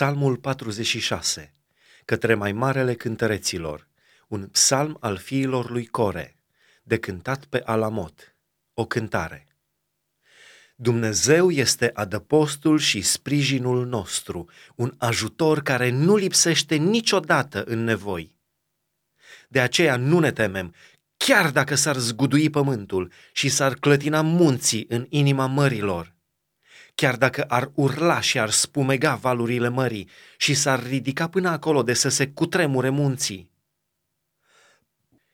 Psalmul 46, către mai marele cântăreților, un psalm al fiilor lui Core, de cântat pe alamot, o cântare. Dumnezeu este adăpostul și sprijinul nostru, un ajutor care nu lipsește niciodată în nevoi. De aceea nu ne temem, chiar dacă s-ar zgudui pământul și s-ar clătina munții în inima mărilor, chiar dacă ar urla și ar spumega valurile mării și s-ar ridica până acolo de să se cutremure munții.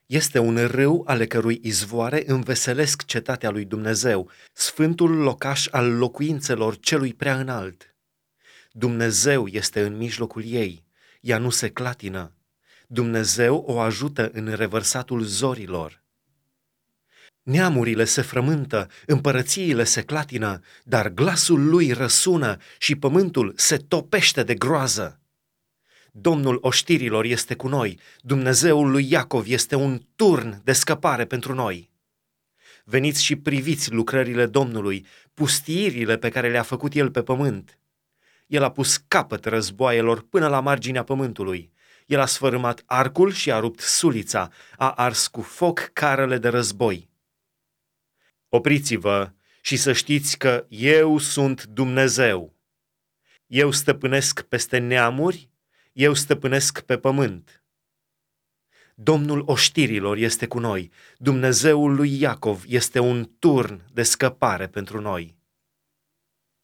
Este un râu ale cărui izvoare înveselesc cetatea lui Dumnezeu, sfântul locaș al locuințelor celui prea înalt. Dumnezeu este în mijlocul ei, ea nu se clatină. Dumnezeu o ajută în revărsatul zorilor. Neamurile se frământă, împărățiile se clatină, dar glasul lui răsună și pământul se topește de groază. Domnul oștirilor este cu noi, Dumnezeul lui Iacov este un turn de scăpare pentru noi. Veniți și priviți lucrările Domnului, pustiirile pe care le-a făcut El pe pământ. El a pus capăt războaielor până la marginea pământului. El a sfărâmat arcul și a rupt sulița, a ars cu foc carele de război. Opriți-vă și să știți că eu sunt Dumnezeu. Eu stăpânesc peste neamuri, eu stăpânesc pe pământ. Domnul oștirilor este cu noi, Dumnezeul lui Iacov este un turn de scăpare pentru noi.